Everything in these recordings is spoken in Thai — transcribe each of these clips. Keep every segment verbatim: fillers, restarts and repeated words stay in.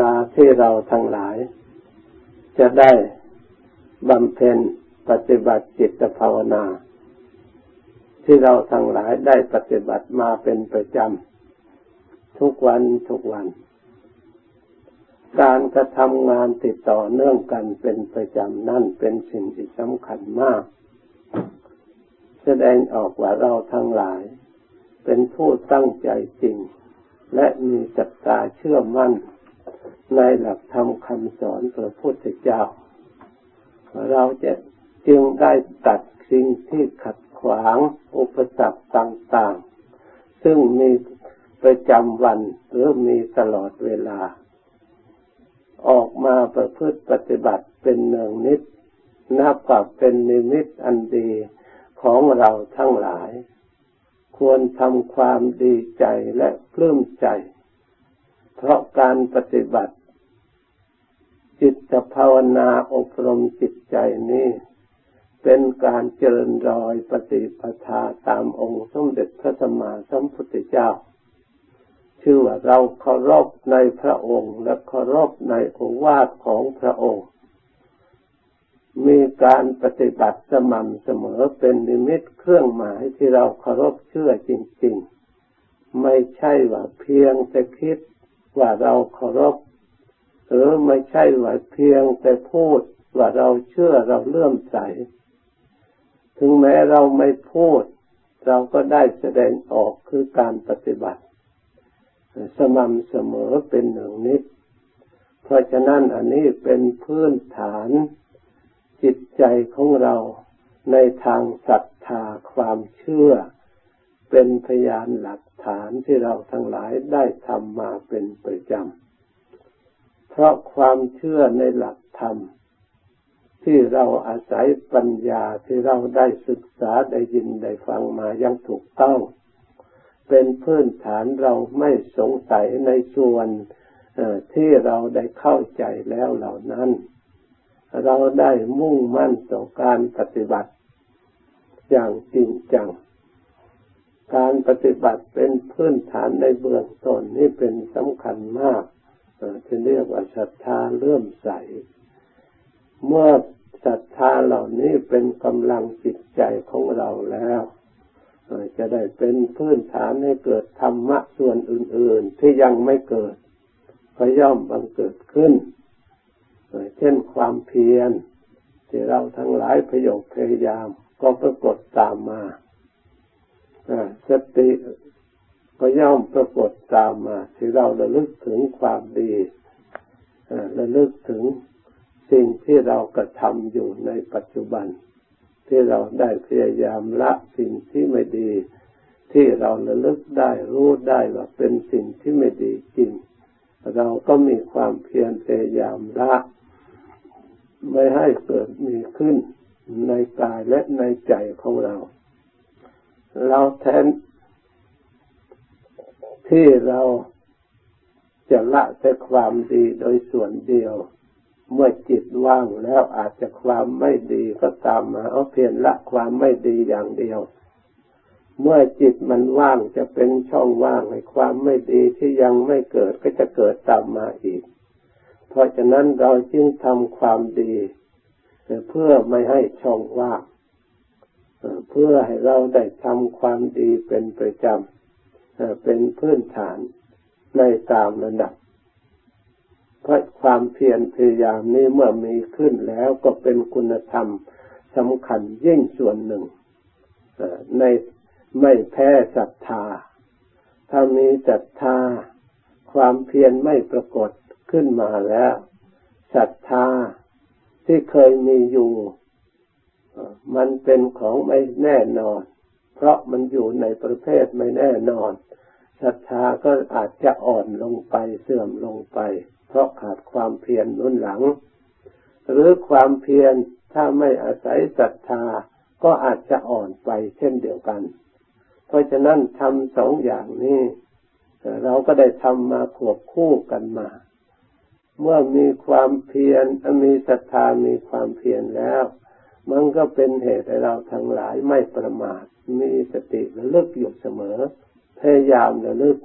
ลาที่เราทั้งหลายจะได้บำเพ็ญปฏิบัติจิตภาวนาที่เราทั้งหลายได้ปฏิบัติมาเป็นประจำทุกวันทุกวันการกระทำงานติดต่อเนื่องกันเป็นประจำนั่นเป็นสิ่งที่สำคัญมากแสดงออกว่าเราทั้งหลายเป็นผู้ตั้งใจจริงและมีศรัทธาเชื่อมั่นในหลักธรรมคำสอนพระพุทธเจ้าเราจะจึงได้ตัดสิ่งที่ขัดขวางอุปสรรคต่างๆซึ่งมีประจำวันหรือมีตลอดเวลาออกมาประพฤติปฏิบัติเป็นเนืองนิดนับว่าเป็นนิมิตอันดีของเราทั้งหลายควรทำความดีใจและปลื้มใจเพราะการปฏิบัติจิตภาวนาอบรมจิตใจนี้เป็นการเจริญรอยปฏิปทาตามองค์สมเด็จพระสัมมาสัมพุทธเจ้าชื่อว่าเราเคารพในพระองค์และเคารพในโอวาทของพระองค์มีการปฏิบัติสม่ำเสมอเป็นนิมิตเครื่องหมายที่เราเคารพเชื่อจริงๆไม่ใช่ว่าเพียงแต่คิดว่าเราเคารพหรือไม่ใช่ว่าเพียงแต่พูดว่าเราเชื่อเราเลื่อมใสถึงแม้เราไม่พูดเราก็ได้แสดงออกคือการปฏิบัติสม่ำเสมอเป็นหนึ่งนิดเพราะฉะนั้นอันนี้เป็นพื้นฐานจิตใจของเราในทางศรัทธาความเชื่อเป็นพยานหลักฐานที่เราทั้งหลายได้ทำมาเป็นประจำเพราะความเชื่อในหลักธรรมที่เราอาศัยปัญญาที่เราได้ศึกษาได้ยินได้ฟังมายังถูกต้องเป็นพื้นฐานเราไม่สงสัยในส่วนที่เราได้เข้าใจแล้วเหล่านั้นเราได้มุ่งมั่นต่อการปฏิบัติอย่างจริงจังการปฏิบัติเป็นพื้นฐานในเบื้องต้นนี่เป็นสำคัญมากที่เรียกว่าศรัทธาเลื่อมใสเมื่อศรัทธาเหล่านี้เป็นกำลังจิตใจของเราแล้วจะได้เป็นพื้นฐานให้เกิดธรรมะส่วนอื่นๆที่ยังไม่เกิดก็ย่อมบังเกิดขึ้นเช่นความเพียรที่เราทั้งหลายพยายามก็ปรากฏตามมาสติก็ย่อมปรากฏตามมาที่เราระลึกถึงความดีระลึกถึงสิ่งที่เรากระทำอยู่ในปัจจุบันที่เราได้พยายามละสิ่งที่ไม่ดีที่เราระลึกได้รู้ได้ว่าเป็นสิ่งที่ไม่ดีจริงเราก็มีความเพียรพยายามละไม่ให้เกิดมีขึ้นในกายและในใจของเราเราแทนที่เราจะละแต่ความดีโดยส่วนเดียวเมื่อจิตว่างแล้วอาจจะความไม่ดีก็ตามมาเอาเพียรละความไม่ดีอย่างเดียวเมื่อจิตมันว่างจะเป็นช่องว่างในความไม่ดีที่ยังไม่เกิดก็จะเกิดตามมาอีกเพราะฉะนั้นเราจึงทำความดีเพื่อไม่ให้ช่องว่างเพื่อให้เราได้ทำความดีเป็นประจำเป็นพื้นฐานในตามระดับเพราะความเพียรพยายามนี้เมื่อมีขึ้นแล้วก็เป็นคุณธรรมสำคัญยิ่งส่วนหนึ่งในไม่แพ้ศรัทธาถ้ามีศรัทธาความเพียรไม่ปรากฏขึ้นมาแล้วศรัทธาที่เคยมีอยู่มันเป็นของไม่แน่นอนเพราะมันอยู่ในประเภทไม่แน่นอนศรัทธาก็อาจจะอ่อนลงไปเสื่อมลงไปเพราะขาดความเพียรหนุนหลังหรือความเพียรถ้าไม่อาศัยศรัทธาก็อาจจะอ่อนไปเช่นเดียวกันเพราะฉะนั้นทำสองอย่างนี้เราก็ได้ทำมาควบคู่กันมาเมื่อมีความเพียรมีศรัทธามีความเพียรแล้วมันก็เป็นเหตุให้เราทั้งหลายไม่ประมาทมีสติระลึกอยู่เสมอพยายามระลึก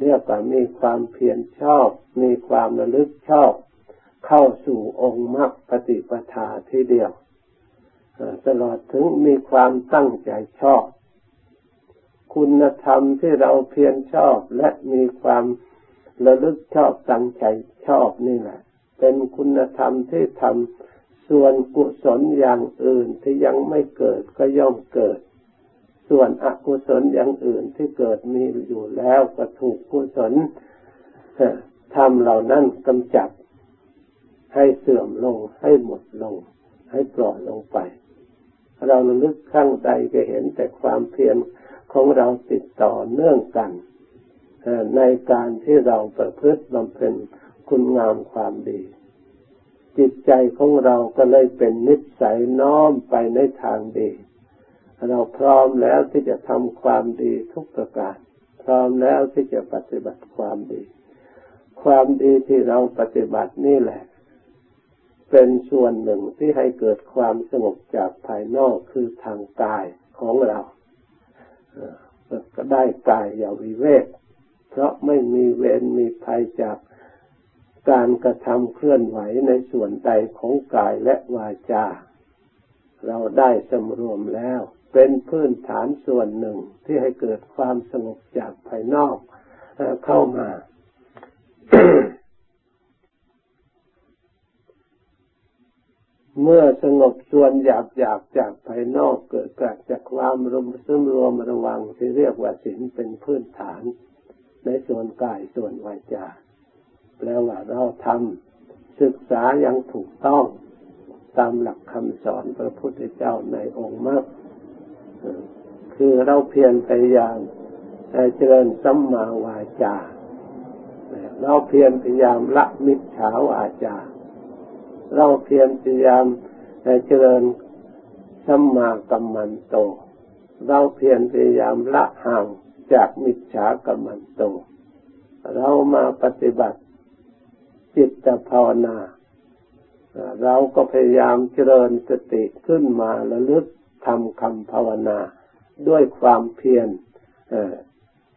เรียกว่ามีความเพียรชอบ มีความระลึกชอบเข้าสู่องค์มรรคปฏิปทาทีเดียวตลอดถึงมีความตั้งใจชอบคุณธรรมที่เราเพียรชอบและมีความระลึกชอบตั้งใจชอบนี่แหละเป็นคุณธรรมที่ทำส่วนกุศลอย่างอื่นที่ยังไม่เกิดก็ย่อมเกิดส่วนอกุศลอย่างอื่นที่เกิดมีอยู่แล้วก็ถูกกุศลธรรมเหล่านั้นกำจัดให้เสื่อมลงให้หมดลงให้ปล่อยลงไปเราระลึกข้างใดก็เห็นแต่ความเพียรของเราติดต่อเนื่องกันในการที่เราประพฤติบำเพ็ญคุณงามความดีจิตใจของเราก็เลยเป็นนิสัยน้อมไปในทางดีเราพร้อมแล้วที่จะทำความดีทุกประการพร้อมแล้วที่จะปฏิบัติความดีความดีที่เราปฏิบัตินี่แหละเป็นส่วนหนึ่งที่ให้เกิดความสงบจากภายนอกคือทางกายของเราก็ได้กายอย่าวิเวกเพราะไม่มีเวรมีภัยจากการกระทำเคลื่อนไหวในส่วนใดของกายและวาจาเราได้สำรวมแล้วเป็นพื้นฐานส่วนหนึ่งที่ให้เกิดความสงบจากภายนอกเข้ามา เมื่อสงบส่วนหยาบหยาบจากภายนอกเกิดจากความรวมสำรวมระวังที่เรียกว่าศีลเป็นพื้นฐานในส่วนกายส่วนวาจาแปลว่าเราทำศึกษาอย่างถูกต้องตามหลักคำสอนพระพุทธเจ้าในองค์มรรคคือเราเพียรพยายามเจริญสัมมาวาจาเราเพียรพยายามละมิจฉาวาจาเราเพียรพยายามเจริญสัมมากัมมันโตเราเพียรพยายามละห่างจากมิจฉากัมมันโตเรามาปฏิบัติจิตภาวนาเราก็พยายามเจริญสติขึ้นมาระลึกทำคำภาวนาด้วยความเพียร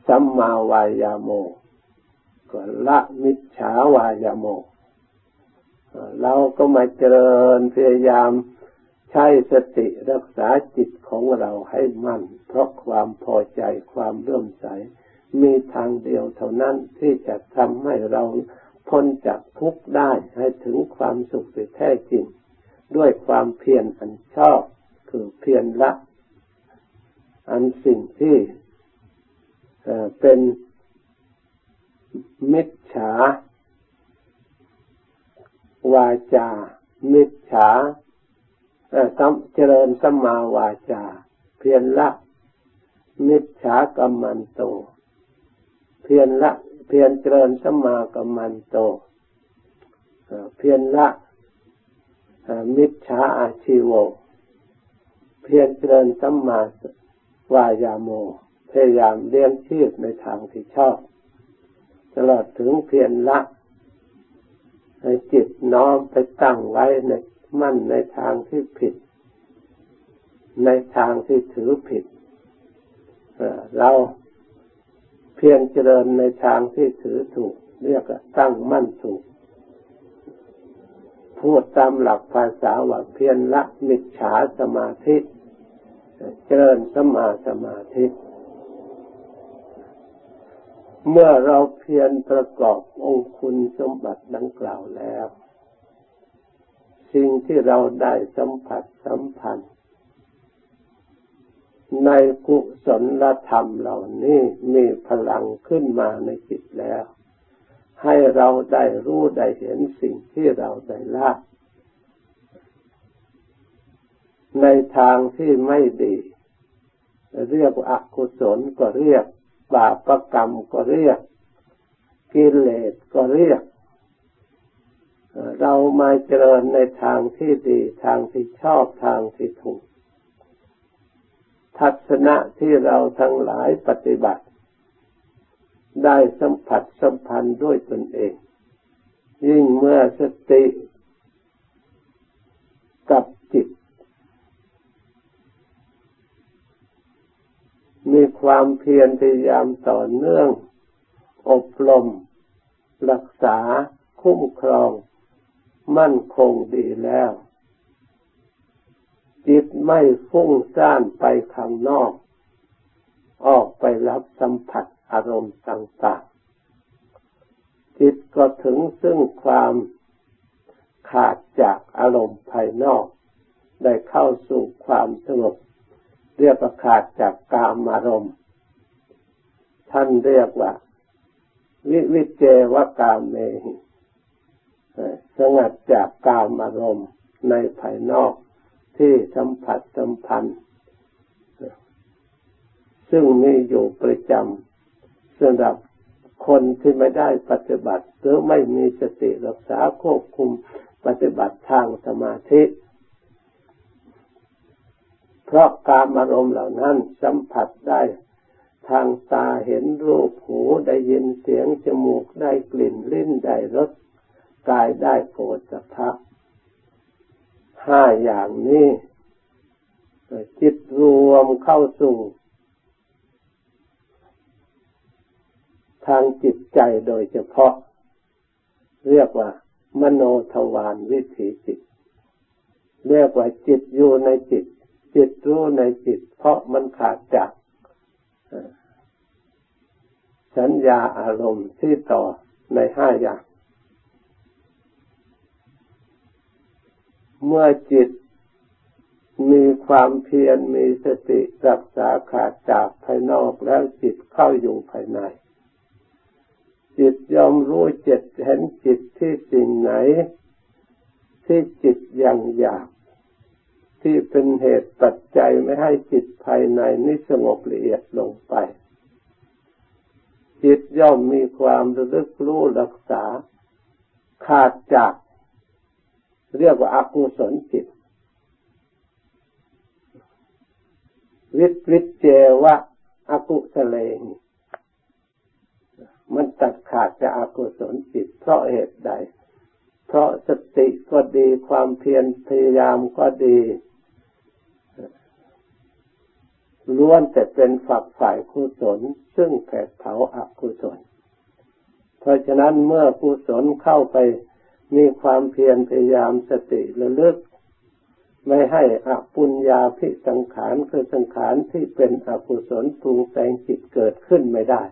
สัมมาวายาโมก็ละมิจฉาวายาโมเราก็มาเจริญพยายามใช้สติรักษาจิตของเราให้มั่นเพราะความพอใจความเลื่อมใสมีทางเดียวเท่านั้นที่จะทำให้เราพ้นจากทุกข์ได้ให้ถึงความสุขที่แท้จริงด้วยความเพียรอันชอบคือเพียรละอันสิ่งที่เอ่อเป็นมิจฉาวาจามิจฉาเอ่อสัมเจริญสัมมาวาจาเพียรละมิจฉากัมมันโตเพียรละเพียรเจริญสัมมากัมมันโตเพียรละมิจฉาอาชีโวเพียรเจริญสัมมาวายาโมพยายามเลี้ยงชีพในทางที่ชอบตลอดถึงเพียรละให้จิตน้อมไปตั้งไว้ในมั่นในทางที่ผิดในทางที่ถือผิดเราเพียรเจริญในทางที่ถือถูกเรียกว่าตั้งมั่นถูกพูดตามหลักภาษาว่าเพียรละมิจฉาสมาธิเจริญสัมมาสมาธิเมื่อเราเพียรประกอบองคุณสมบัติดังกล่าวแล้วสิ่งที่เราได้สัมผัสสัมพันธ์ในกุศลธรรมเหล่านี้มีพลังขึ้นมาในจิตแล้วให้เราได้รู้ได้เห็นสิ่งที่เราได้ละในทางที่ไม่ดีเรียกว่าอกุศลก็เรียกบาปกรรมก็เรียกกิเลสก็เรียกเรามาเจริญในทางที่ดีทางที่ชอบทางที่ถูกทัศนะที่เราทั้งหลายปฏิบัติได้สัมผัสสัมพันธ์ด้วยตนเองยิ่งเมื่อสติกับจิตมีความเพียรพยายามต่อเนื่องอบรม รักษาคุ้มครองมั่นคงดีแล้วจิตไม่ฟุ้งซ่านไปข้างนอกออกไปรับสัมผัสอารมณ์ต่างๆจิตก็ถึงซึ่งความขาดจากอารมณ์ภายนอกได้เข้าสู่ความสงบเรียกว่าขาดจากกามารมณ์ท่านเรียกว่าวิวิเจวกามเมหิสงัดจากกามอารมณ์ในภายนอกที่สัมผัสสัมพันธ์ซึ่งมีอยู่ประจำสำหรับคนที่ไม่ได้ปฏิบัติหรือไม่มีสติรักษาควบคุมปฏิบัติทางสมาธิเพราะกามอารมณ์เหล่านั้นสัมผัสได้ทางตาเห็นรูปหูได้ยินเสียงจมูกได้กลิ่นลิ้นได้รสกายได้โผฏฐัพพะห้าอย่างนี้จิตรวมเข้าสู่ทางจิตใจโดยเฉพาะเรียกว่ามโนทวารวิถีจิตเรียกว่าจิตอยู่ในจิตจิตรู้ในจิตเพราะมันขาดจากสัญญาอารมณ์ที่ต่อในห้าอย่างเมื่อจิตมีความเพียรมีสติรักษาขาดจากภายนอกแล้วจิตเข้าอยู่ภายในจิตยอมรู้จิตเห็นจิตที่สิ่งไหนที่จิตยังอยากที่เป็นเหตุปัจจัยไม่ให้จิตภายในนี้สงบละเอียดลงไปจิตย่อมมีความระลึกรู้รักษาขาดจากเรียกว่าอกุศลจิตวิตวิเจวะอกุศเลมันตัดขาดจากอกุศลจิตเพราะเหตุใดเพราะสติก็ดีความเพียรพยายามก็ดีล้วนแต่เป็นฝักฝ่ายกุศลซึ่งแผดเผาอกุศลเพราะฉะนั้นเมื่อกุศลเข้าไปมีความเพียรพยายามสติระลึกไม่ให้อปุญญาภิสังขารคือสังขารที่เป็นอกุศลปรุงแต่งจิตเกิดขึ้นไม่ได้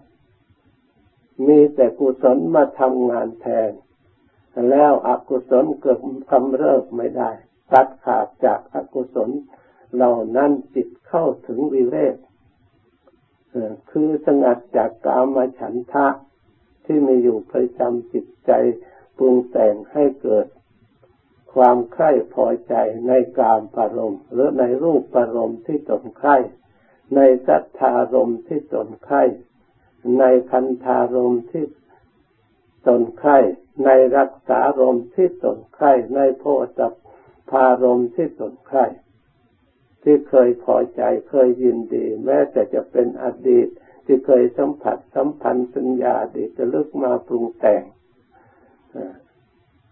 มีแต่กุศลมาทำงานแทนแล้วอกุศลเกิดกำเริบไม่ได้ตัดขาดจากอกุศลเหล่านั้นจิตเข้าถึงวิเวกคือสงัดจากกามฉันทะที่มีอยู่ประจำจิตใจปรุงแต่งให้เกิดความใคร่พอใจในกามอารมณ์หรือในรูปอารมณ์ที่ตนใคร่ในสัทธารมณ์ที่ตนใคร่ในคันธารมณ์ที่ตนใคร่ในรักษารมณ์ที่ตนใคร่ในโพธพารมณ์ที่ตนใคร่ที่เคยพอใจเคยยินดีแม้แต่จะเป็นอดีตที่เคยสัมผัสสัมพันธ์สัญญาดีจะลึกมาปรุงแต่ง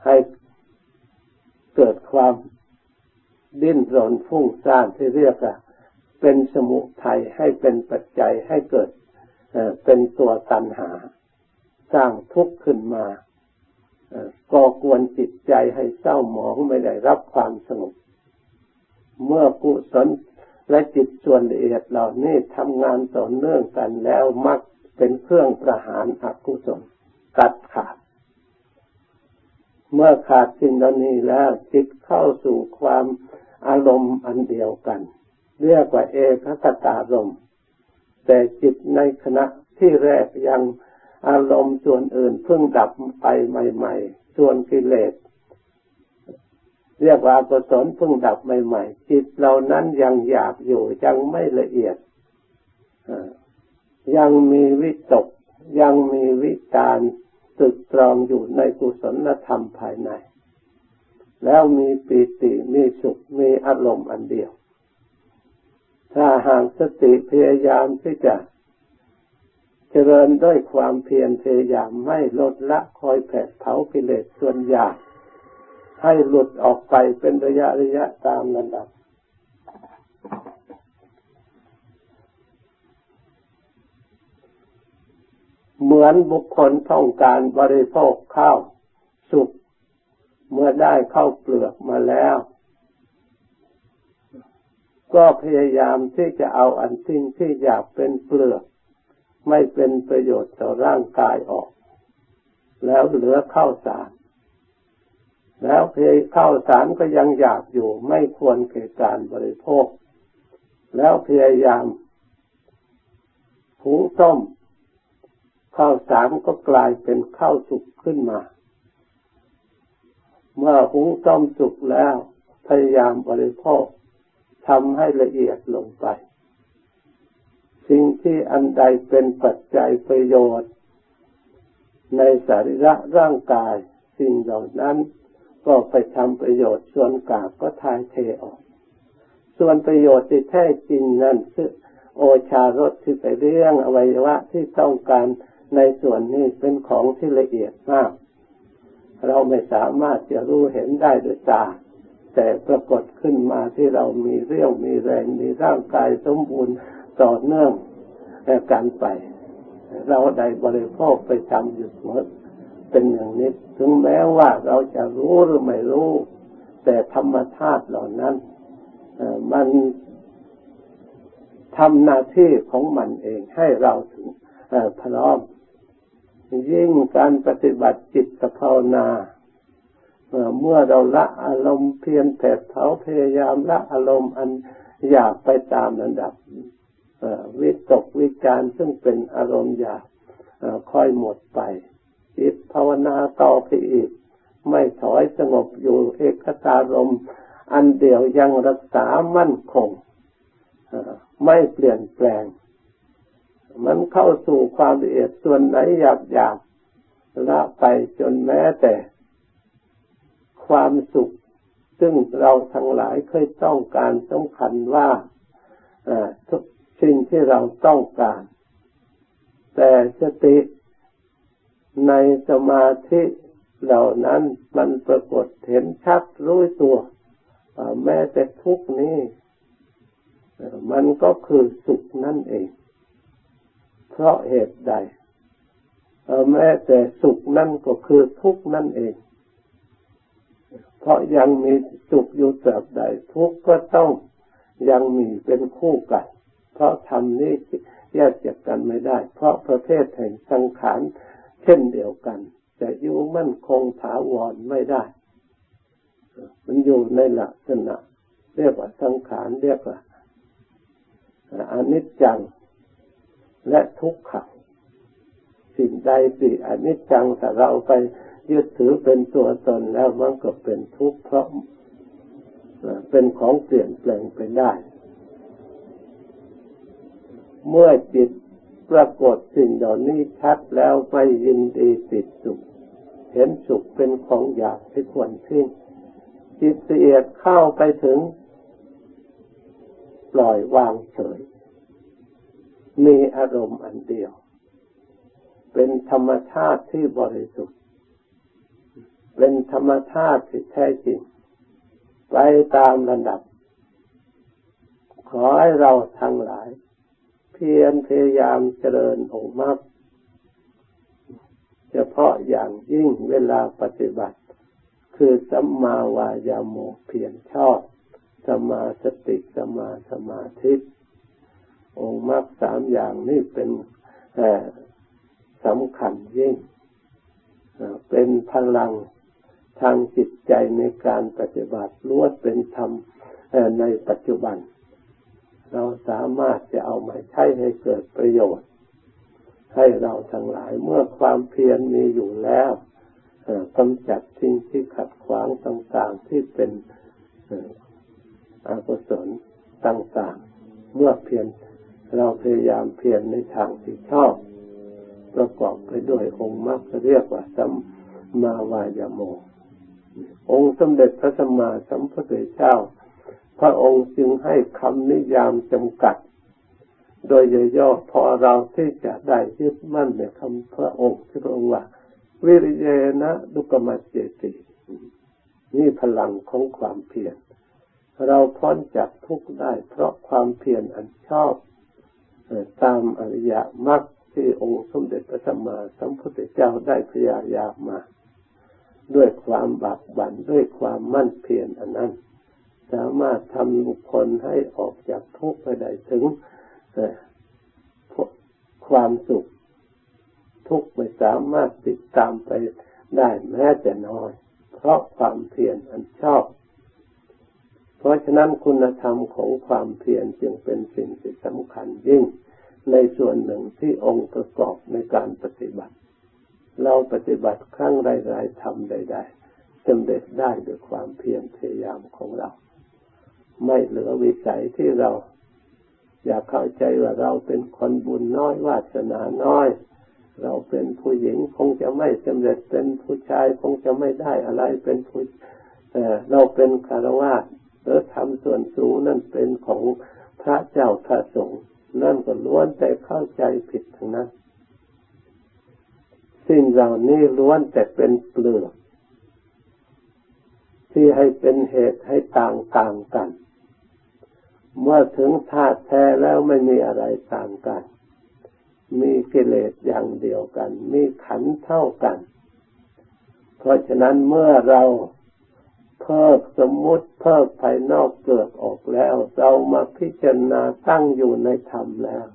ให้เกิดความดิ้นรนฟุ้งซ่านที่เรียกว่าเป็นสมุทัยให้เป็นปัจจัยให้เกิดเป็นตัวตัณหาสร้างทุกข์ขึ้นมาก่อกวนจิตใจให้เศร้าหมองไม่ได้รับความสงบเมื่อกุศลและจิตส่วนละเอียดเหล่านี้ทำงานต่อเนื่องกันแล้วมักเป็นเครื่องประหารอกุศลตัดขาดเมื่อขาดสิ่งเหล่านี้แล้วจิตเข้าสู่ความอารมณ์อันเดียวกันเรียกว่าเอกคตารมณ์แต่จิตในขณะที่แรกยังอารมณ์ส่วนอื่นเพิ่งดับไปใหม่ๆส่วนกิเลสเรียกว่าอกุศลเพิ่งดับใหม่ๆจิตเหล่านั้นยังหยาบอยู่ยังไม่ละเอียดยังมีวิตกยังมีวิตาลตรึกตรองอยู่ในกุศลธรรมภายในแล้วมีปิติมีสุขมีอารมณ์อันเดียวถ้าหากสติพยายามที่จะเจริญด้วยความเพียรพยายามไม่ลดละคอยแผดเผากิเลสส่วนหยาบให้หลุดออกไปเป็นระยะระยะตามลำดับ เหมือนบุคคลต้องการบริโภคข้าวสุกเมื่อได้ข้าวเปลือกมาแล้วก็พยายามที่จะเอาอันสิ่งที่อยากเป็นเปลือกไม่เป็นประโยชน์ต่อร่างกายออกแล้วเหลือข้าวสารแล้วเพียงข้าวสารก็ยังอยากอยู่ไม่ควรแก่การบริโภคแล้วพยายามหุงต้มข้าวสารก็กลายเป็นข้าวสุกขึ้นมาเมื่อหุงต้มสุกแล้วพยายามบริโภคทำให้ละเอียดลงไปสิ่งที่อันใดเป็นปัจจัยประโยชน์ในสรีระร่างกายสิ่งเหล่านั้นก็ไปทำประโยชน์ส่วนกากก็ถ่ายเทออกส่วนประโยชน์ที่แท้จริงนั้นคือโอชารสที่ไปเรื่องอวัยวะที่ต้องการในส่วนนี้เป็นของที่ละเอียดมากเราไม่สามารถจะรู้เห็นได้ด้วยตาแต่ปรากฏขึ้นมาที่เรามีเรี่ยวมีแรงมีร่างกายสมบูรณ์ต่อเนื่องกันไปเราได้บริโภคไปทำอยู่เสมอเป็นอย่างนี้ถึงแม้ว่าเราจะรู้หรือไม่รู้แต่ธรรมชาติเหล่านั้นมันทำหน้าที่ของมันเองให้เราถึงพร้อมยิ่งการปฏิบัติจิตภาวนาเมื่อเราละอารมณ์เพียรแผดเผาพยายามละอารมณ์อันอยากไปตามระดับวิตกวิจารซึ่งเป็นอารมณ์อยากค่อยหมดไปจิตภาวนาต่อไปอีกไม่ถอยสงบอยู่เอกตารมณ์อันเดียวยังรักษามั่นคงไม่เปลี่ยนแปลงมันเข้าสู่ความละเอียดส่วนไหนหยาบๆละไปจนแม้แต่ความสุขซึ่งเราทั้งหลายเคยต้องการสำคัญว่าทุกสิ่งที่เราต้องการแต่สติในสมาธิเหล่านั้นมันปรากฏเห็นชัดรู้ตัวแม้แต่ทุกข์นี้มันก็คือสุขนั่นเองเพราะเหตุใดแม้แต่สุขนั่นก็คือทุกข์นั่นเองเพราะยังมีสุขอยู่ตราบใดทุกข์ก็ต้องยังมีเป็นคู่กันเพราะธรรมนี้แยกจากกันไม่ได้เพราะประเภทแห่งสังขารเช่นเดียวกันจะอยู่มั่นคงถาวรไม่ได้มันอยู่ในลักษณะเรียกว่าสังขารเรียกว่าอนิจจังและทุกขังสิ่งใดที่อนิจจังถ้าเราไปยึดถือเป็นตัวตนแล้วมันก็เป็นทุกข์เพราะเป็นของเปลี่ยนแปลงไปได้เมื่อจิตปรากฏสิ่งเหล่านี้ชัดแล้วไม่ยินดีติดสุขเห็นสุขเป็นของอยากที่ควรทิ้งจิตละเอียดเข้าไปถึงปล่อยวางเฉยมีอารมณ์อันเดียวเป็นธรรมชาติที่บริสุทธิ์เป็นธรรมชาติที่แท้จริงไปตามระดับขอให้เราทั้งหลายเพียรพยายามเจริญองค์มรรคเฉพาะอย่างยิ่งเวลาปฏิบัติคือสัมมาวายาโมเพียรชอบสัมมาสติสัมมาสมาธิองค์มรรคสามอย่างนี้เป็นสำคัญยิ่งเป็นพลังทางจิตใจในการปฏิบัติล้วนเป็นธรรมในปัจจุบันเราสามารถจะเอามาใช้ให้เกิดประโยชน์ให้เราทั้งหลายเมื่อความเพียรมีอยู่แล้วกำจัดสิ่งที่ขัดขวางต่างๆที่เป็นอกุศลต่างๆเมื่อเพียรเราพยายามเพียรในทางที่ชอบประกอบไปด้วยองค์มรรคเรียกว่าสัมมาวายาโมองค์สมเด็จพระสัมมาสัมพุทธเจ้าพระองค์จึงให้คำนิยามจำกัดโดยย่อๆพอเราที่จะได้ยึดมั่นในคำพระองค์ที่พระองค์ว่าวิริยนะดุกมัจเจตินี่พลังของความเพียรเราพ้นจากทุกข์ได้เพราะความเพียรอันชอบตามอริยมรรค ที่องค์สมเด็จพระสัมมาสัมพุทธเจ้าได้พยายามมาด้วยความบากบั่นด้วยความมั่นเพียรอันนั้นสามารถทำบุคคลให้ออกจากทุกข์ไปได้ถึงความสุขทุกข์ไม่สามารถติดตามไปได้แม้แต่น้อยเพราะความเพียรอันชอบเพราะฉะนั้นคุณธรรมของความเพียรจึงเป็นสิ่งที่สำคัญยิ่งในส่วนหนึ่งที่องค์ประกอบในการปฏิบัติเราปฏิบัติครั้งใดๆทำใดๆสำเร็จได้ด้วยความเพียรพยายามของเราไม่เหลือวิสัยที่เราอยากเข้าใจว่าเราเป็นคนบุญน้อยวาสนาน้อยเราเป็นผู้หญิงคงจะไม่สำเร็จเป็นผู้ชายคงจะไม่ได้อะไรเป็นผู้เอ่อเราเป็นคฤหัสถ์หรือทำส่วนสูงนั่นเป็นของพระเจ้าพระสงฆ์นั่นก็ล้วนแต่เข้าใจผิดทั้งนั้นสิ่งเหล่านี้ล้วนแต่เป็นเปลือกที่ให้เป็นเหตุให้ต่างต่างกันเมื่อถึงธาตุแท้แล้วไม่มีอะไรต่างกันมีกิเลสอย่างเดียวกันมีขันธ์เท่ากันเพราะฉะนั้นเมื่อเราเพิกสมมุติเพิกภายนอกเกิดออกแล้วเรามาพิจารณาตั้งอยู่ในธรรมแล้ว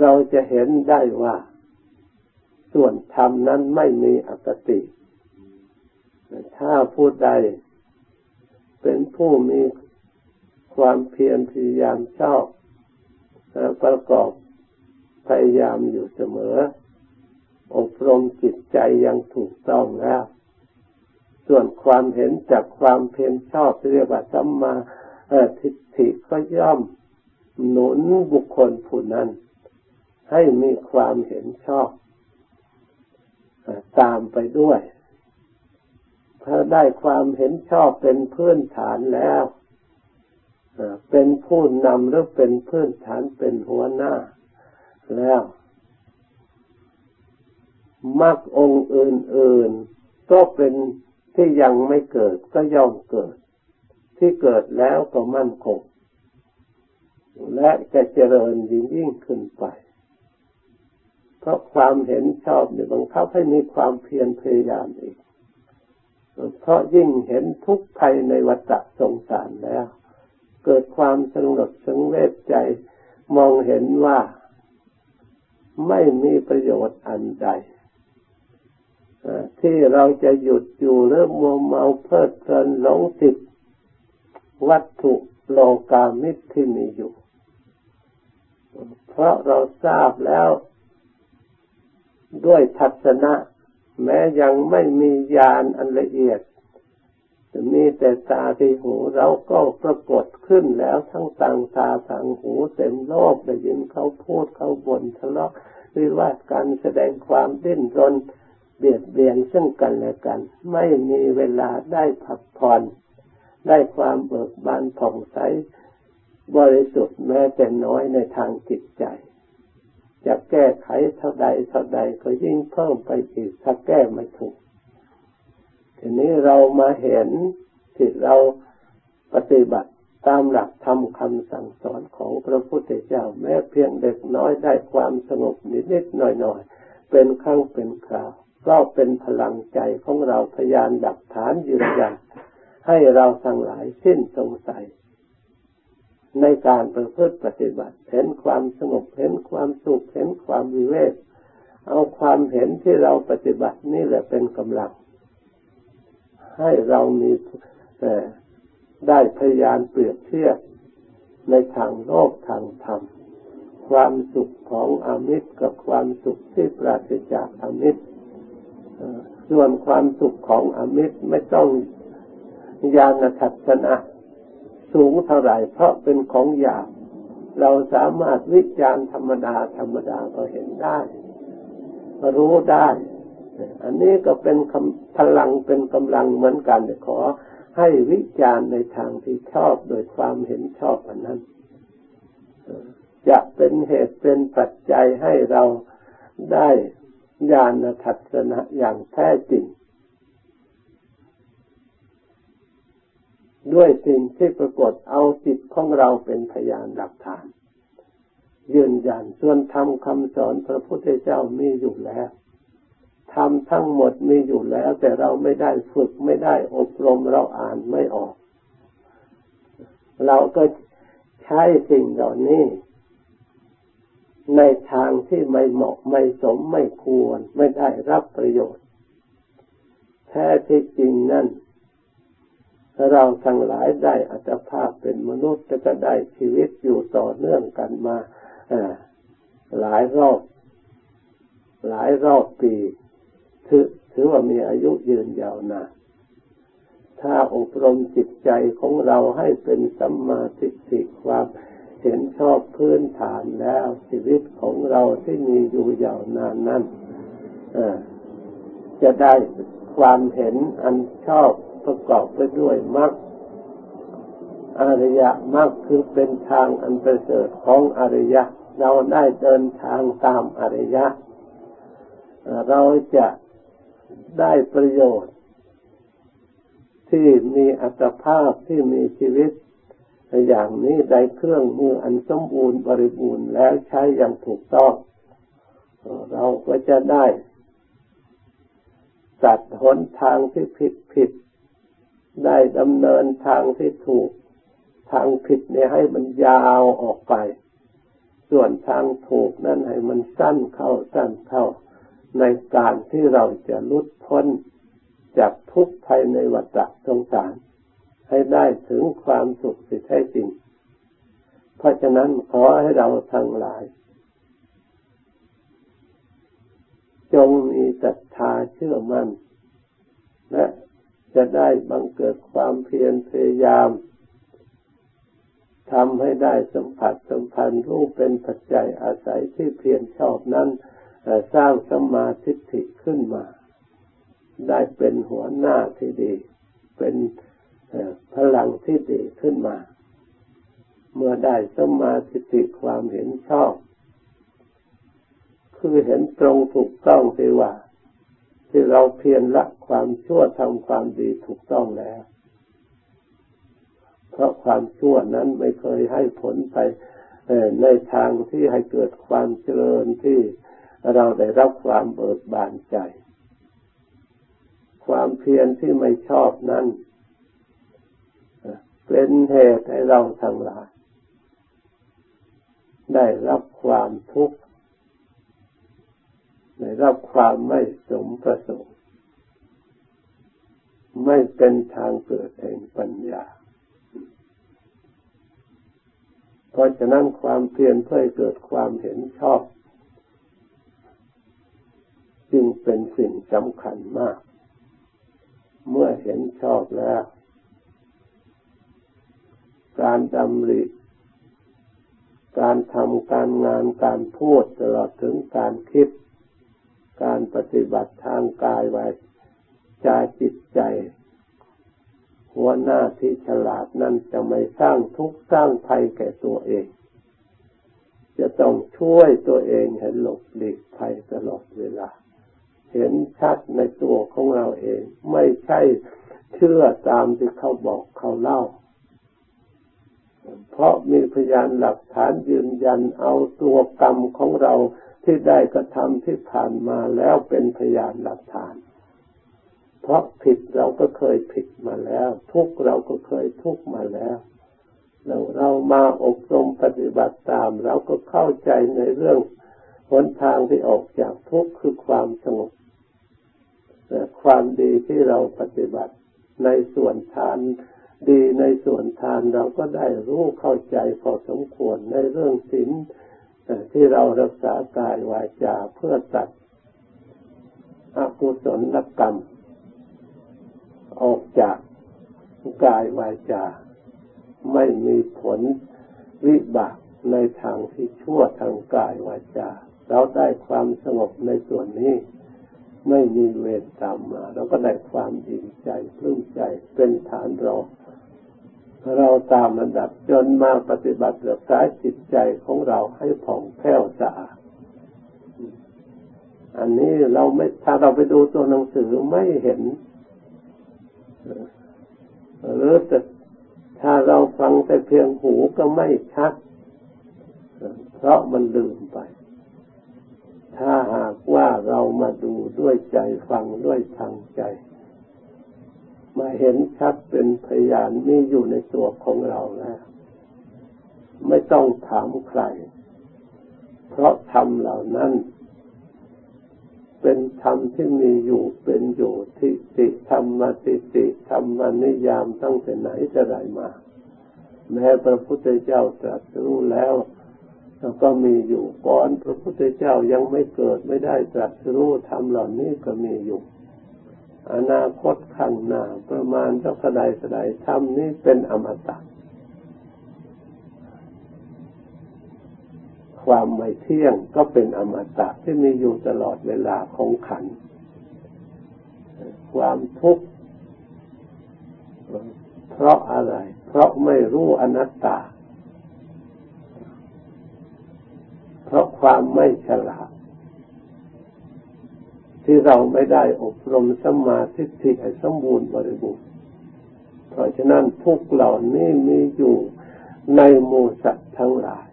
เราจะเห็นได้ว่าส่วนธรรมนั้นไม่มีอคติถ้าผู้ใดเป็นผู้มีความเพียรพยายามชอบประกอบพยายามอยู่เสมออบรมจิตใจยังถูกต้องแล้วส่วนความเห็นจากความเพียรชอบเรียกว่าสัมมาทิฏฐิก็ย่อมหนุนบุคคลผู้นั้นให้มีความเห็นชอบตามไปด้วยถ้าได้ความเห็นชอบเป็นพื้นฐานแล้วเป็นผู้นำหรือเป็นพื้นฐานเป็นหัวหน้าแล้วมรรคองค์อื่นๆก็เป็นที่ยังไม่เกิดก็ย่อมเกิดที่เกิดแล้วก็มั่นคงและจะเจริญยิ่งยิ่งขึ้นไปเพราะความเห็นชอบเนี่ยบังคับให้มีความเพียรพยายามอีกเพราะยิ่งเห็นทุกข์ภัยในวัฏสงสารแล้วเกิดความสงบสังเวชใจมองเห็นว่าไม่มีประโยชน์อันใดที่เราจะหยุดอยู่หรือมัวเมาเพลิดเพลินหลงติดวัตถุโลกามิตรที่มีอยู่เพราะเราทราบแล้วด้วยทัศนะแม้ยังไม่มีญาณอันละเอียดแต่มีแต่ตาที่หูเราก็ปรากฏขึ้นแล้วทั้งต่างตาต่างหูเต็มโลกได้ยินเขาพูดเขาบ่นทะเลาะวิวาทกันแสดงความดิ้นรนเบียดเบียนซึ่งกันและกันไม่มีเวลาได้พักผ่อนได้ความเบิกบานผ่องใสบริสุทธิ์แม้แต่น้อยในทางจิตใจจะแก้ไขเท่าใดเท่าใดก็ยิ่งเพิ่มไปอีกถ้าแก้ไม่ถูกทีนี้เรามาเห็นที่เราปฏิบัติตามหลักธรรมคำสั่งสอนของพระพุทธเจ้าแม้เพียงเด็กน้อยได้ความสงบนิดๆหน่อยๆเป็นครั้งเป็นคราวก็เป็นพลังใจของเราพยานหลักฐานยืนยันให้เราทั้งหลายสิ้นสงสัยในการประพฤติปฏิบัติเห็นความสงบเห็นความสุขเห็นความวิเวกเอาความเห็นที่เราปฏิบัตินี่แหละเป็นกำลังให้เรามีได้พยานเปรียบเทียบในทางโลกทางธรรมความสุขของอมิตรกับความสุขที่ปราศจากอมิตรส่วนความสุขของอมิตรไม่ต้องญาณทัศนะสูงเท่าไหร่เพราะเป็นของหยาบเราสามารถวิจารณ์ธรรมดาธรรมดาก็เห็นได้รู้ได้อันนี้ก็เป็นพลังเป็นกำลังเหมือนกันขอให้วิจารณ์ในทางที่ชอบโดยความเห็นชอบอันนั้นจะเป็นเหตุเป็นปัจจัยให้เราได้ญาณทัศนะอย่างแท้จริงด้วยสิ่งที่ปรากฏเอาจิตของเราเป็นพยานหลักฐาน ยืนยันส่วนธรรมคำสอนพระพุทธเจ้ามีอยู่แล้วธรรมทั้งหมดมีอยู่แล้วแต่เราไม่ได้ฝึกไม่ได้อบรมเราอ่านไม่ออกเราก็ใช้สิ่งเหล่านี้ในทางที่ไม่เหมาะไม่สมไม่ควรไม่ได้รับประโยชน์แท้ที่จริงนั้นเราทั้งหลายได้อัตภาพเป็นมนุษย์ก็ได้ชีวิตอยู่ต่อเนื่องกันมาหลายรอบหลายรอบปีถือถือว่ามีอายุยืนยาวนานถ้าอบรมจิตใจของเราให้เป็นสัมมาทิฏฐิความเห็นชอบพื้นฐานแล้วชีวิตของเราที่มีอยู่ยาวนานนั้นจะได้ความเห็นอันชอบประกอบไปด้วยมรรคอริยมรรคคือเป็นทางอันประเสริฐของอริยะเราได้เดินทางตามอริยะเราจะได้ประโยชน์ที่มีอัตภาพที่มีชีวิตอย่างนี้ได้เครื่องมืออันสมบูรณ์บริบูรณ์แล้วใช้อย่างถูกต้องเราก็จะได้ตัดหนทางที่ผิดผิดได้ดำเนินทางที่ถูกทางผิดเนี่ยให้มันยาวออกไปส่วนทางถูกนั้นให้มันสั้นเข้าสั้นเข้าในการที่เราจะหลุดพ้นจากทุกข์ภายในวัฏสงสารให้ได้ถึงความสุขที่แท้จริงเพราะฉะนั้นขอให้เราทั้งหลายจงมีศรัทธาเชื่อมั่นและจะได้บังเกิดความเพียรพยายามทำให้ได้สัมผัสสัมพันธ์รู้เป็นปัจจัยอาศัยที่เพียรชอบนั้นสร้างสัมมาทิฏฐิขึ้นมาได้เป็นหัวหน้าที่ดีเป็นพลังที่ดีขึ้นมาเมื่อได้สัมมาทิฏฐิความเห็นชอบคือเห็นตรงถูกต้องที่ว่าที่เราเพียรละความชั่วทำความดีถูกต้องแล้วเพราะความชั่วนั้นไม่เคยให้ผลไปในทางที่ให้เกิดความเจริญที่เราได้รับความเบิกบานใจความเพียรที่ไม่ชอบนั้นเป็นเหตุให้เราทั้งหลายได้รับความทุกข์ได้รับความไม่สมประสงค์ไม่เป็นทางเกิดแห่งปัญญาเพราะฉะนั้นความเพียรเพื่อให้เกิดความเห็นชอบจึงเป็นสิ่งสำคัญมากเมื่อเห็นชอบแล้วการดำริการทำการงานการพูดตลอดถึงการคิดการปฏิบัติทางกายวาจาจิตใจหัวหน้าที่ฉลาดนั้นจะไม่สร้างทุกข์สร้างภัยแก่ตัวเองจะต้องช่วยตัวเองให้หลบหลีกภัยตลอดเวลาเห็นชัดในตัวของเราเองไม่ใช่เชื่อตามที่เขาบอกเขาเล่าเพราะมีพยานหลักฐานยืนยันเอาตัวกรรมของเราที่ได้กระทำที่ผ่านมาแล้วเป็นพยานหลักฐานเพราะผิดเราก็เคยผิดมาแล้วทุกข์เราก็เคยทุกข์มาแล้วเราเรามาอบรมปฏิบัติตามเราก็เข้าใจในเรื่องหนทางที่ออกจากทุกข์คือความสงบแต่ความดีที่เราปฏิบัติในส่วนทานดีในส่วนทานเราก็ได้รู้เข้าใจพอสมควรในเรื่องศีลที่เรารักษากายวาจาเพื่อตัดอกุศลกรรมออกจากกายวาจาไม่มีผลวิบากในทางที่ชั่วทางกายวาจาเราได้ความสงบในส่วนนี้ไม่มีเวรตามมาเราก็ได้ความดีใจปลื้มใจเป็นฐานรองเราตามระดับจนมาปฏิบัติรักษาจิตใจของเราให้ผ่องแผ้วสะอาดอันนี้เราไม่ถ้าเราไปดูตัวหนังสือไม่เห็นหรือแต่ถ้าเราฟังแต่เพียงหูก็ไม่ชัดเพ เพราะมันลืมไปถ้าหากว่าเรามาดูด้วยใจฟังด้วยทางใจมาเห็นชัดเป็นพยานมีอยู่ในตัวของเราแล้วไม่ต้องถามใครเพราะธรรมเหล่านั้นเป็นธรรมที่มีอยู่เป็นอยู่ทิฏฐิธรรมทิฏฐิธรรมนิยามตั้งแต่ไหนแต่ไรมาแม้พระพุทธเจ้าตรัสรู้แล้วก็มีอยู่ก่อนพระพุทธเจ้ายังไม่เกิดไม่ได้ตรัสรู้ธรรมเหล่านี้ก็มีอยู่อนาคตข้างหน้าประมาณเท่าใดเท่าใดธรรมนี้เป็นอมตะความไม่เที่ยงก็เป็นอมตะที่มีอยู่ตลอดเวลาของขันธ์ความทุกข์เพราะอะไรเพราะไม่รู้อนัตตาเพราะความไม่ฉลาดที่เราไม่ได้อบรมสัมมาทิฏฐิให้สมบูรณ์บริบูรณ์เพราะฉะนั้นทุกข์เหล่านี้มีอยู่ในหมู่สัตว์ทั้งหลาย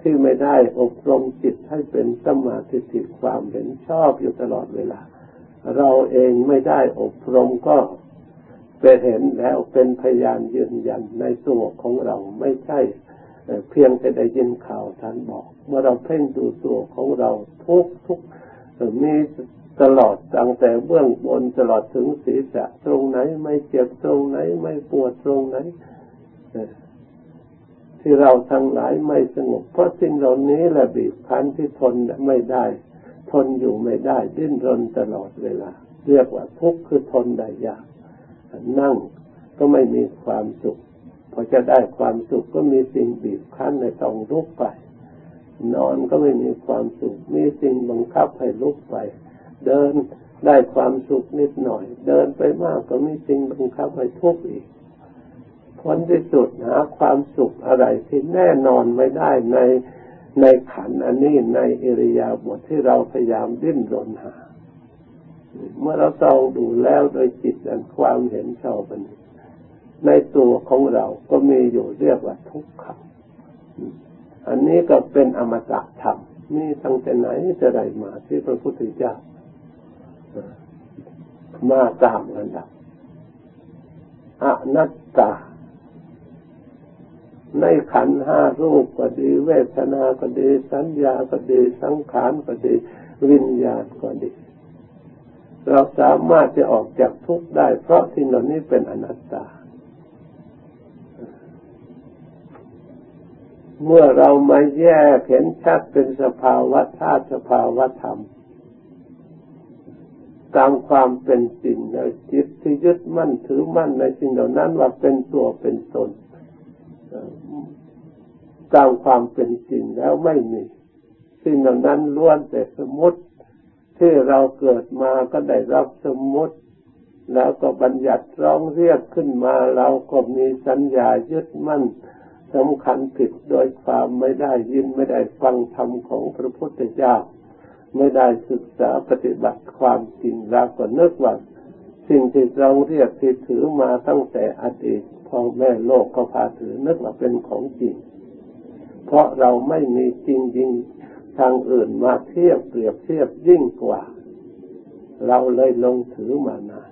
ที่ไม่ได้อบรมจิตให้เป็นสัมมาทิฏฐิความเห็นชอบอยู่ตลอดเวลาเราเองไม่ได้อบรมก็เป็นเห็นแล้วเป็นพยานยืนยันในตัวของเราไม่ใช่เพียงแต่ได้ยินข่าวท่านบอกเมื่อเราเพ่งดูตัวของเราทุกทุกมีตลอดตั้งแต่เบื้องบนตลอดถึงศีรษะตรงไหนไม่เจ็บตรงไหนไม่ปวดตรงไหนที่เราทั้งหลายไม่สงบเพราะสิ่งเหล่านี้แหละบีบคั้นที่ทนไม่ได้ทนอยู่ไม่ได้ดิ้นรนตลอดเวลาเรียกว่าทุกข์คือทนได้ยากนั่งก็ไม่มีความสุขพอจะได้ความสุขก็มีสิ่งบีบคั้นในต้องลุกไปนอนก็ไม่มีความสุขมีสิ่งบังคับให้ลุกไปเดินได้ความสุขนิดหน่อยเดินไปมากก็มีสิ่งบังคับให้ทุกข์อีกผลที่สุดหาความสุขอะไรที่แน่นอนไม่ได้ในในขันธ์อันนี้ในอิริยาบถที่เราพยายามดิ้นรนหาเมื่อเราส่องดูแล้วโดยจิตอันความเห็นชอบอันนี้ในตัวของเราก็มีอยู่เรียกว่าทุกขังอันนี้ก็เป็นอมตะธรรมมีตั้งแต่ไหนแต่ไรมาที่พระพุทธเจ้ามาตามระดับอนัตตาในขันธ์ห้ารูปก็ดีเวทนาก็ดีสัญญาก็ดีสังขารก็ดีวิญญาณก็ดีเราสามารถจะออกจากทุกข์ได้เพราะสิ่งเหล่านี้เป็นอนัตตาเมื่อเรามาแยกเห็นชัดเป็นสภาวะธาตุสภาวะธรรมตามความเป็นจริงแล้วจิตที่ยึดมั่นถือมั่นในสิ่งเหล่านั้นว่าเป็นตัวเป็นตนตามความเป็นจริงแล้วไม่มีสิ่งเหล่านั้นล้วนแต่สมมติที่เราเกิดมาก็ได้รับสมมติแล้วก็บัญญัติร้องเรียกขึ้นมาเราก็มีสัญญายึดมั่นสำคัญผิดโดยความไม่ได้ยินไม่ได้ฟังธรรมของพระพุทธเจ้าไม่ได้ศึกษาปฏิบัติความจริงแล้วก็นึกว่าสิ่งที่เราเรียกที่ถือมาตั้งแต่อดีตพ่อแม่โลกก็พาถือนึกว่าเป็นของจริงเพราะเราไม่มีจริงจริงทางอื่นมาเทียบเปรียบเทียบยิ่งกว่าเราเลยลงถือมานาน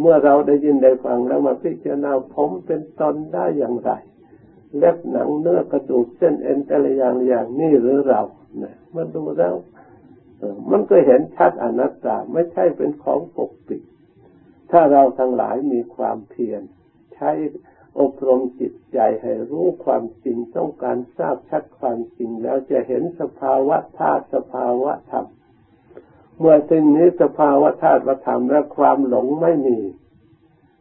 เมื่อเราได้ยินได้ฟังแล้วมาพิจารณาผมเป็นตนได้อย่างไรเล็บหนังเนื้อกระดูกเส้นเอ็นแต่ละอย่างอย่างนี้หรือเราเนี่ยมาดูแล้วมันก็เห็นชัดอนัตตาไม่ใช่เป็นของปกปิดถ้าเราทั้งหลายมีความเพียรใช้อบรมจิตใจให้รู้ความจริงต้องการทราบชัดความจริงแล้วจะเห็นสภาวะธาตุสภาวะธรรมเมื่อถึงนี้สภาวะธาตุธรรมและความหลงไม่มี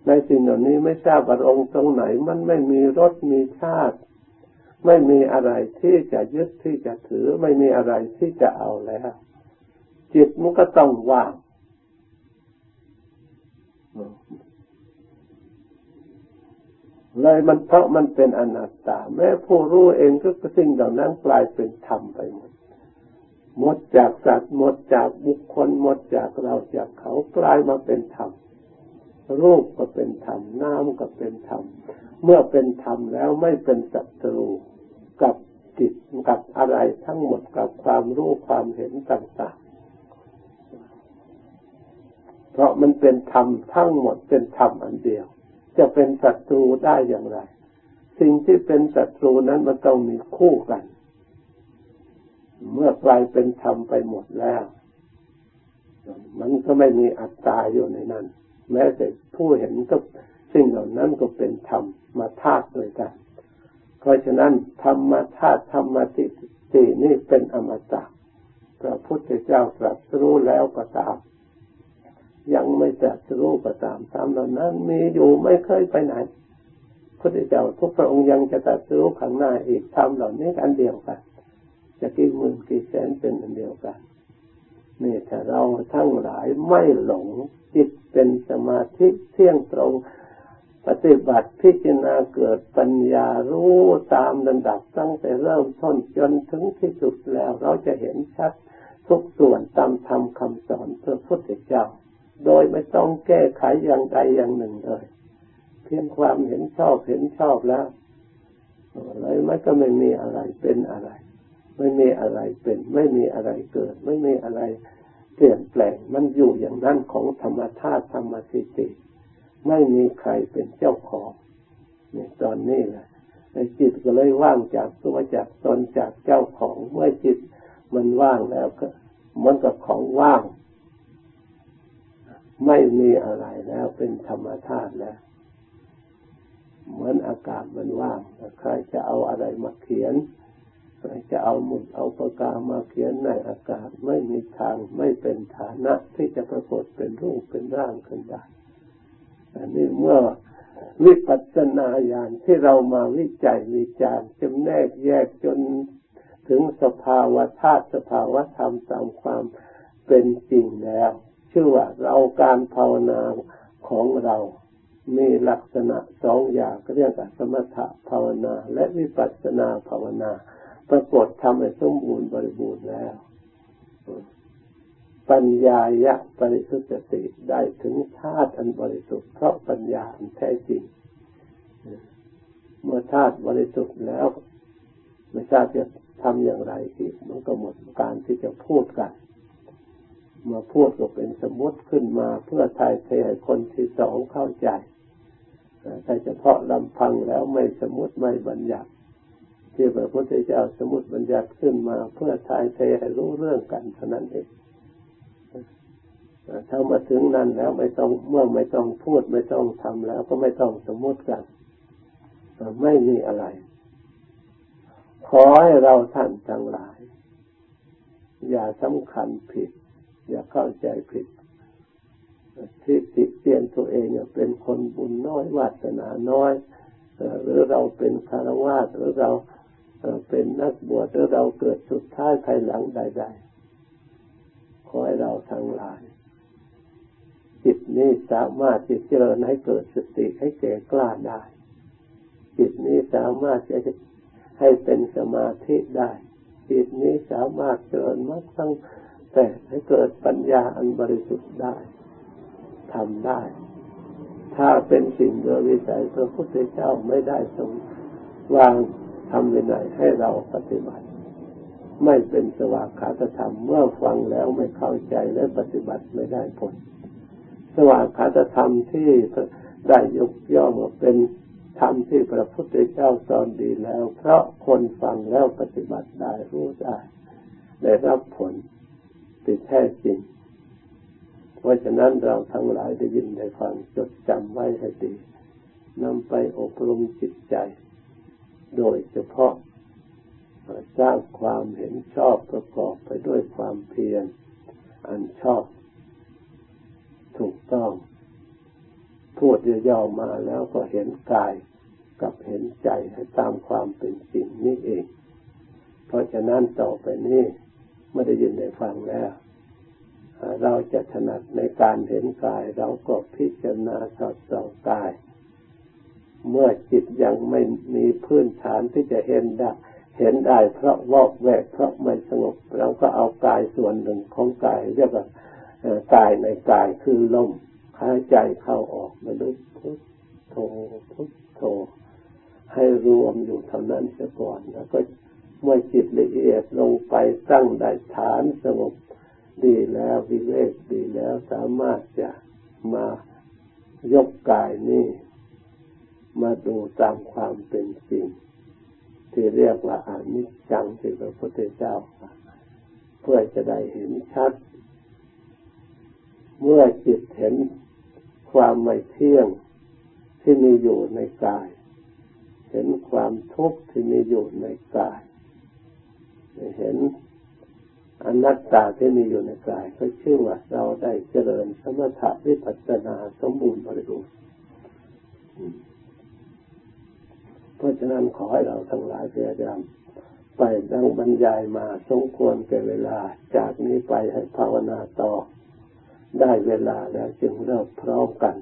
ในสิ่งเหล่านี้ไม่ทราบว่าองค์ตรงไหนมันไม่มีรสมีชาติไม่มีอะไรที่จะยึดที่จะถือไม่มีอะไรที่จะเอาแล้วจิตมันก็ต้องว่างเลยมันเพราะมันเป็นอนัตตาแม้ผู้รู้เองก็สิ่งเหล่านั้นกลายเป็นธรรมไปหมดหมดจากสัตว์หมดจากบุคคลหมดจากเราจากเขากลายมาเป็นธรรมรูปก็เป็นธรรมนามก็เป็นธรรมเมื่อเป็นธรรมแล้วไม่เป็นศัตรูกับ ติดกับอะไรทั้งหมดกับความรู้ความเห็นต่างๆเพราะมันเป็นธรรมทั้งหมดเป็นธรรมอันเดียวจะเป็นศัตรูได้อย่างไรสิ่งที่เป็นศัตรูนั้นมันต้องมีคู่กันเมื่อกลายเป็นธรรมไปหมดแล้วมันก็ไม่มีอัตตาอยู่ในนั้นแม้แต่ผู้เห็นก็สิ่งเหล่านั้นก็เป็นธรรมมาธาตุด้วยกันเพราะฉะนั้นธรรมธาตุธรรมติตินี่เป็นอมตะพระพุทธเจ้าตรัสรู้แล้วก็ตามยังไม่ตรัสรู้ก็ตามธรรมเหล่านั้นมีอยู่ไม่เคยไปไหนพระพุทธเจ้าทุกพระองค์ยังจะตรัสรู้ข้างหน้าอีกธรรมเหล่านี้อันเดียวกันจะกี่หมื่นกี่แสนเป็นอันเดียวกันนี่ถ้าเราทั้งหลายไม่หลงจิตเป็นสมาธิเที่ยงตรงปฏิบัติพิจารณาเกิดปัญญารู้ตามลำดับตั้งแต่เริ่มต้นจนถึงที่สุดแล้วเราจะเห็นชัดทุกส่วนตามธรรมคำสอนพระพุทธเจ้าโดยไม่ต้องแก้ไขอย่างใดอย่างหนึ่งเลยเพียงความเห็นชอบเห็นชอบแล้วอะไรมันก็ไม่มีอะไรเป็นอะไรไม่มีอะไรเป็นไม่มีอะไรเกิดไม่มีอะไรเปลี่ยนแปลงมันอยู่อย่างนั้นของธรรมธาตุธรรมสิทธิไม่มีใครเป็นเจ้าของในตอนนี้แหละในจิตก็เลยว่างจากตัวจากตนจากเจ้าของเมื่อจิตมันว่างแล้วก็มันกับของว่างไม่มีอะไรแล้วเป็นธรรมธาตุแล้วเหมือนอากาศมันว่างใครจะเอาอะไรมาเขียนใครจะเอาหมุดเอาปากกามาเขียนในอากาศไม่มีทางไม่เป็นฐานะที่จะปรากฏเป็นรูปเป็นร่างขึ้นได้อันนี้เมื่อวิปัสสนาญาณที่เรามาวิจัยวิจารณ์จำแนกแยกจนถึงสภาวะธาตุสภาวะธรรมตามความเป็นจริงแล้วชื่อว่าเราการภาวนาของเรามีลักษณะสองอย่างเรียกว่าสมถะภาวนาและวิปัสสนาภาวนาปรากฏทำให้สมบูรณ์บริบูรณ์แล้วปัญญายะปริสุทธิได้ถึงธาตุอันบริสุทธิ์เพราะปัญญาอันแท้จริงเมื่อธาตุบริสุทธิ์แล้วไม่ทราบจะทำอย่างไรอีกมันก็หมดการที่จะพูดกันมาพูดก็เป็นสมมติขึ้นมาเพื่อทายเทให้คนที่สองเข้าใจแต่เฉพาะลำพังแล้วไม่สมมติไม่บัญญัติที่พระพุทธเจ้าสมมติบัญญัติขึ้นมาเพื่อทายเทให้รู้เรื่องกันเท่านั้นเองถ้ามาถึงนั้นแล้วไม่ต้องเมื่อไม่ต้องพูดไม่ต้องทำแล้วก็ไม่ต้องสมมติกันไม่มีอะไรขอให้เราท่านทั้งหลายอย่าสำคัญผิดอย่าเข้าใจผิดที่ติเตียนตัวเองเป็นคนบุญน้อยวาสนาน้อยหรือเราเป็นคฤหัสถ์หรือเราเป็นนักบวชหรือเราเกิดสุดท้ายภายหลังใดๆขอให้เราทั้งหลายจิตนี้สามารถจิตเจริญให้เกิดสติให้แก่กล้าได้จิตนี้สามารถจะให้เป็นสมาธิได้จิตนี้สามารถเจริญมรรคทั้งแต่ให้เกิดปัญญาอันบริสุทธิ์ได้ทำได้ถ้าเป็นสิ่งเหนือวิสัยพระพุทธเจ้าไม่ได้ทรงวางทำวินัยให้เราปฏิบัติไม่เป็นสวากขาตธรรมเมื่อฟังแล้วไม่เข้าใจและปฏิบัติไม่ได้ผลสวากขาตธรรมที่ได้ยกย่องว่าเป็นธรรมที่พระพุทธเจ้าสอนดีแล้วเพราะคนฟังแล้วปฏิบัติได้รู้ได้ได้รับผลที่แท้จริงเพราะฉะนั้นเราทั้งหลายได้ยินได้ฟังจดจำไว้ให้ดีนำไปอบรมจิตใจโดยเฉพาะสร้างความเห็นชอบประกอบไปด้วยความเพียรอันชอบถูกต้องพูดย่อๆมาแล้วก็เห็นกายกับเห็นใจให้ตามความเป็นจริงนี่เองเพราะฉะนั้นต่อไปนี้ไม่ได้ยินได้ฟังแล้วเราจะถนัดในการเห็นกายเราก็พิจารณาสอดส่องกายเมื่อจิตยังไม่มีพื้นฐานที่จะเห็นได้เห็นได้เพราะวอกแวกเพราะไม่สงบเราก็เอากายส่วนหนึ่งของกายเรียกว่ากายในกายคือลมหายใจเข้าออกมาด้วยพุทโธพุทโธให้รวมอยู่เท่านั้นเสียก่อนแล้วก็ เมื่อจิตละเอียดลงไปตั้งได้ฐานสงบดีแล้ววิเวกดีแล้วสามารถจะมายกกายนี้มาดูตามความเป็นจริงที่เรียกว่าอนิจจังที่พระพุทธเจ้าเพื่อจะได้เห็นชัดเมื่อจิตเห็นความไม่เที่ยงที่มีอยู่ในกายเห็นความทุกข์ที่มีอยู่ในกายเห็นอนัตตาที่มีอยู่ในกายก็ชื่อว่าเราได้เจริญสมถะวิปัสสนาสมบูรณ์บริบูรณ์เพราะฉะนั้นขอให้เราทั้งหลายพยายามไปดังบรรยายมาสมควรแก่เวลาจากนี้ไปให้ภาวนาต่อได้เวลาแล้วจึงเริ่มพร้อมกัน